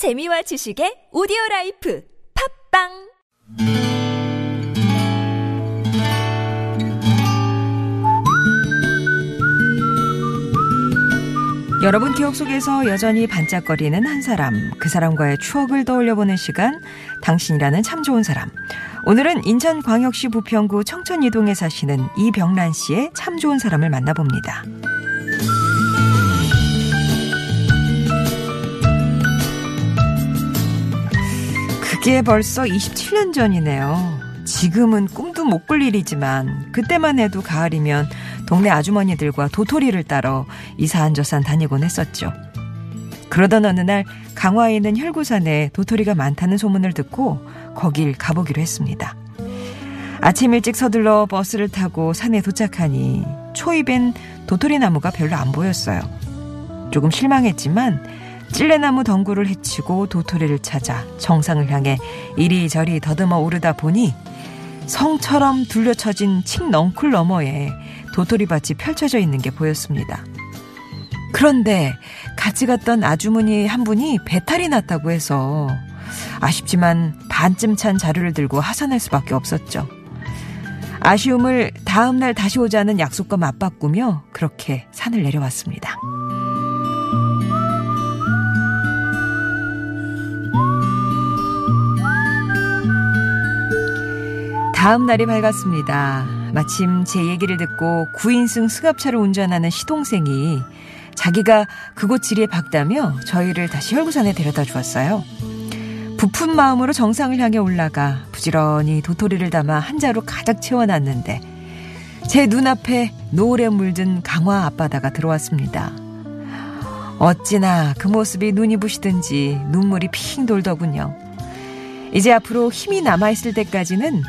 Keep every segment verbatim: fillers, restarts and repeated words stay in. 재미와 지식의 오디오라이프 팝빵 여러분 기억 속에서 여전히 반짝거리는 한 사람, 그 사람과의 추억을 떠올려보는 시간, 당신이라는 참 좋은 사람. 오늘은 인천광역시 부평구 청천이동에 사시는 이병란 씨의 참 좋은 사람을 만나봅니다. 그게 벌써 이십칠 년 전이네요. 지금은 꿈도 못 꿀 일이지만 그때만 해도 가을이면 동네 아주머니들과 도토리를 따러 이산저산 다니곤 했었죠. 그러던 어느 날 강화에 있는 혈구산에 도토리가 많다는 소문을 듣고 거길 가보기로 했습니다. 아침 일찍 서둘러 버스를 타고 산에 도착하니 초입엔 도토리나무가 별로 안 보였어요. 조금 실망했지만 찔레나무 덩굴을 헤치고 도토리를 찾아 정상을 향해 이리저리 더듬어 오르다 보니 성처럼 둘러쳐진 칡넝쿨 너머에 도토리밭이 펼쳐져 있는 게 보였습니다. 그런데 같이 갔던 아주머니 한 분이 배탈이 났다고 해서 아쉽지만 반쯤 찬 자루를 들고 하산할 수밖에 없었죠. 아쉬움을 다음날 다시 오자는 약속과 맞바꾸며 그렇게 산을 내려왔습니다. 다음 날이 밝았습니다. 마침 제 얘기를 듣고 구인승 승합차를 운전하는 시동생이 자기가 그곳 지리에 박다며 저희를 다시 혈구산에 데려다 주었어요. 부푼 마음으로 정상을 향해 올라가 부지런히 도토리를 담아 한 자루 가득 채워놨는데 제 눈앞에 노을에 물든 강화 앞바다가 들어왔습니다. 어찌나 그 모습이 눈이 부시든지 눈물이 핑 돌더군요. 이제 앞으로 힘이 남아있을 때까지는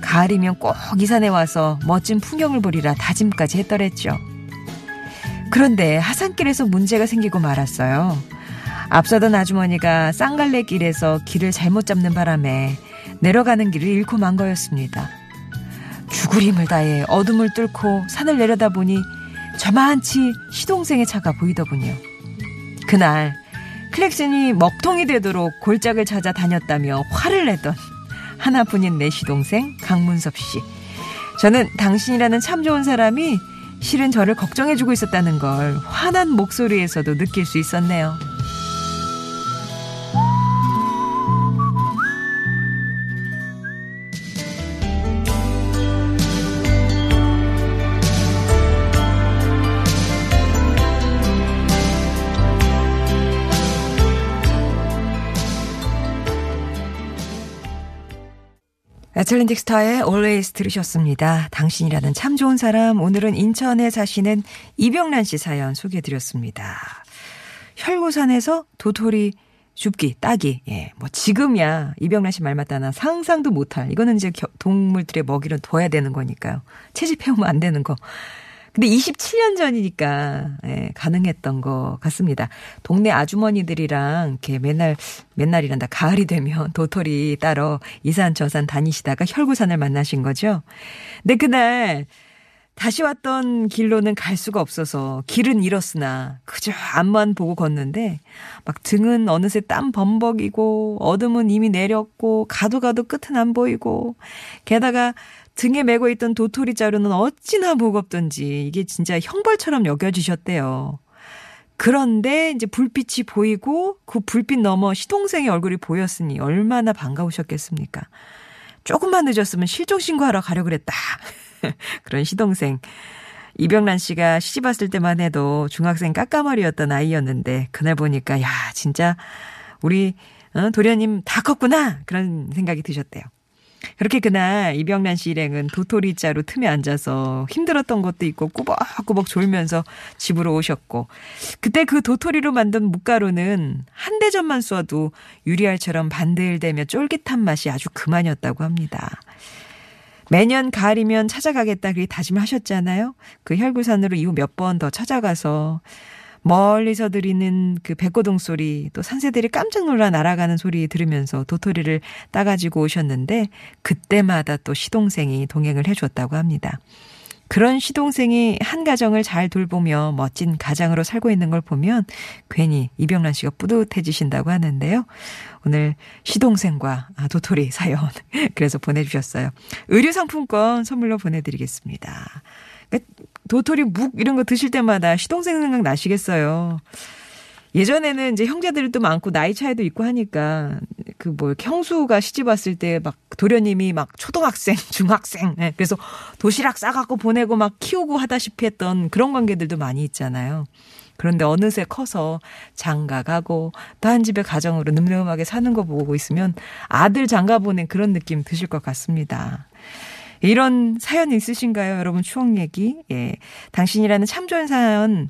가을이면 꼭 이 산에 와서 멋진 풍경을 보리라 다짐까지 했더랬죠. 그런데 하산길에서 문제가 생기고 말았어요. 앞서던 아주머니가 쌍갈래 길에서 길을 잘못 잡는 바람에 내려가는 길을 잃고 만 거였습니다. 죽을 힘을 다해 어둠을 뚫고 산을 내려다보니 저만치 시동생의 차가 보이더군요. 그날 클렉슨이 먹통이 되도록 골짝을 찾아 다녔다며 화를 내던 하나뿐인 내 시동생 강문섭 씨. 저는 당신이라는 참 좋은 사람이 실은 저를 걱정해주고 있었다는 걸 환한 목소리에서도 느낄 수 있었네요. 애틀랜틱 스타의 Always 들으셨습니다. 당신이라는 참 좋은 사람, 오늘은 인천에 사시는 이병란 씨 사연 소개해드렸습니다. 혈구산에서 도토리 줍기, 따기. 예, 뭐 지금이야 이병란 씨 말 맞다나 상상도 못할. 이거는 이제 겨, 동물들의 먹이를 둬야 되는 거니까요. 채집해오면 안 되는 거. 근데 이십칠 년 전이니까 예, 가능했던 것 같습니다. 동네 아주머니들이랑 이렇게 맨날 맨날이란다 가을이 되면 도토리 따러 이산 저산 다니시다가 혈구산을 만나신 거죠. 근데 그날 다시 왔던 길로는 갈 수가 없어서 길은 잃었으나 그저 앞만 보고 걷는데 막 등은 어느새 땀 범벅이고 어둠은 이미 내렸고 가도 가도 끝은 안 보이고 게다가 등에 메고 있던 도토리 자루는 어찌나 무겁던지 이게 진짜 형벌처럼 여겨지셨대요. 그런데 이제 불빛이 보이고 그 불빛 너머 시동생의 얼굴이 보였으니 얼마나 반가우셨겠습니까. 조금만 늦었으면 실종신고하러 가려고 그랬다. 그런 시동생. 이병란 씨가 시집 왔을 때만 해도 중학생 까까머리였던 아이였는데 그날 보니까 야 진짜 우리 도련님 다 컸구나 그런 생각이 드셨대요. 그렇게 그날 이병란 씨 일행은 도토리 자루 틈에 앉아서 힘들었던 것도 있고 꾸벅꾸벅 졸면서 집으로 오셨고 그때 그 도토리로 만든 묵가루는 한 대접만 쏴도 유리알처럼 반들대며 쫄깃한 맛이 아주 그만이었다고 합니다. 매년 가을이면 찾아가겠다 그리 다짐하셨잖아요. 그 혈구산으로 이후 몇 번 더 찾아가서 멀리서 들리는 그 백고동 소리 또 산새들이 깜짝 놀라 날아가는 소리 들으면서 도토리를 따가지고 오셨는데 그때마다 또 시동생이 동행을 해줬다고 합니다. 그런 시동생이 한 가정을 잘 돌보며 멋진 가장으로 살고 있는 걸 보면 괜히 이병란 씨가 뿌듯해지신다고 하는데요. 오늘 시동생과 도토리 사연 그래서 보내주셨어요. 의류상품권 선물로 보내드리겠습니다. 도토리 묵 이런 거 드실 때마다 시동생 생각 나시겠어요. 예전에는 이제 형제들도 많고 나이 차이도 있고 하니까 그 뭐 형수가 시집 왔을 때 막 도련님이 막 초등학생, 중학생 네. 그래서 도시락 싸갖고 보내고 막 키우고 하다시피 했던 그런 관계들도 많이 있잖아요. 그런데 어느새 커서 장가가고 또 한 집의 가정으로 늠름하게 사는 거 보고 있으면 아들 장가 보낸 그런 느낌 드실 것 같습니다. 이런 사연 있으신가요? 여러분 추억 얘기. 예, 당신이라는 참 좋은 사연.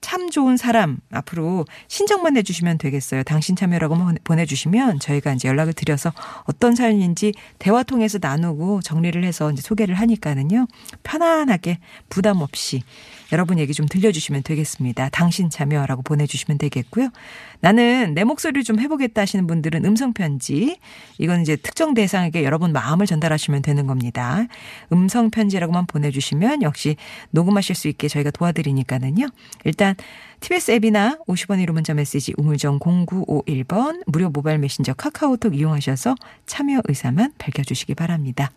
참 좋은 사람 앞으로 신청만 해주시면 되겠어요. 당신 참여라고 보내주시면 저희가 이제 연락을 드려서 어떤 사연인지 대화 통해서 나누고 정리를 해서 이제 소개를 하니까는요. 편안하게 부담 없이 여러분 얘기 좀 들려주시면 되겠습니다. 당신 참여라고 보내주시면 되겠고요. 나는 내 목소리를 좀 해보겠다 하시는 분들은 음성편지. 이건 이제 특정 대상에게 여러분 마음을 전달하시면 되는 겁니다. 음성편지라고만 보내주시면 역시 녹음하실 수 있게 저희가 도와드리니까는요. 일단 티비에스 앱이나 오십 원 일 호 문자 메시지 우물정 공구오일 번 무료 모바일 메신저 카카오톡 이용하셔서 참여 의사만 밝혀주시기 바랍니다.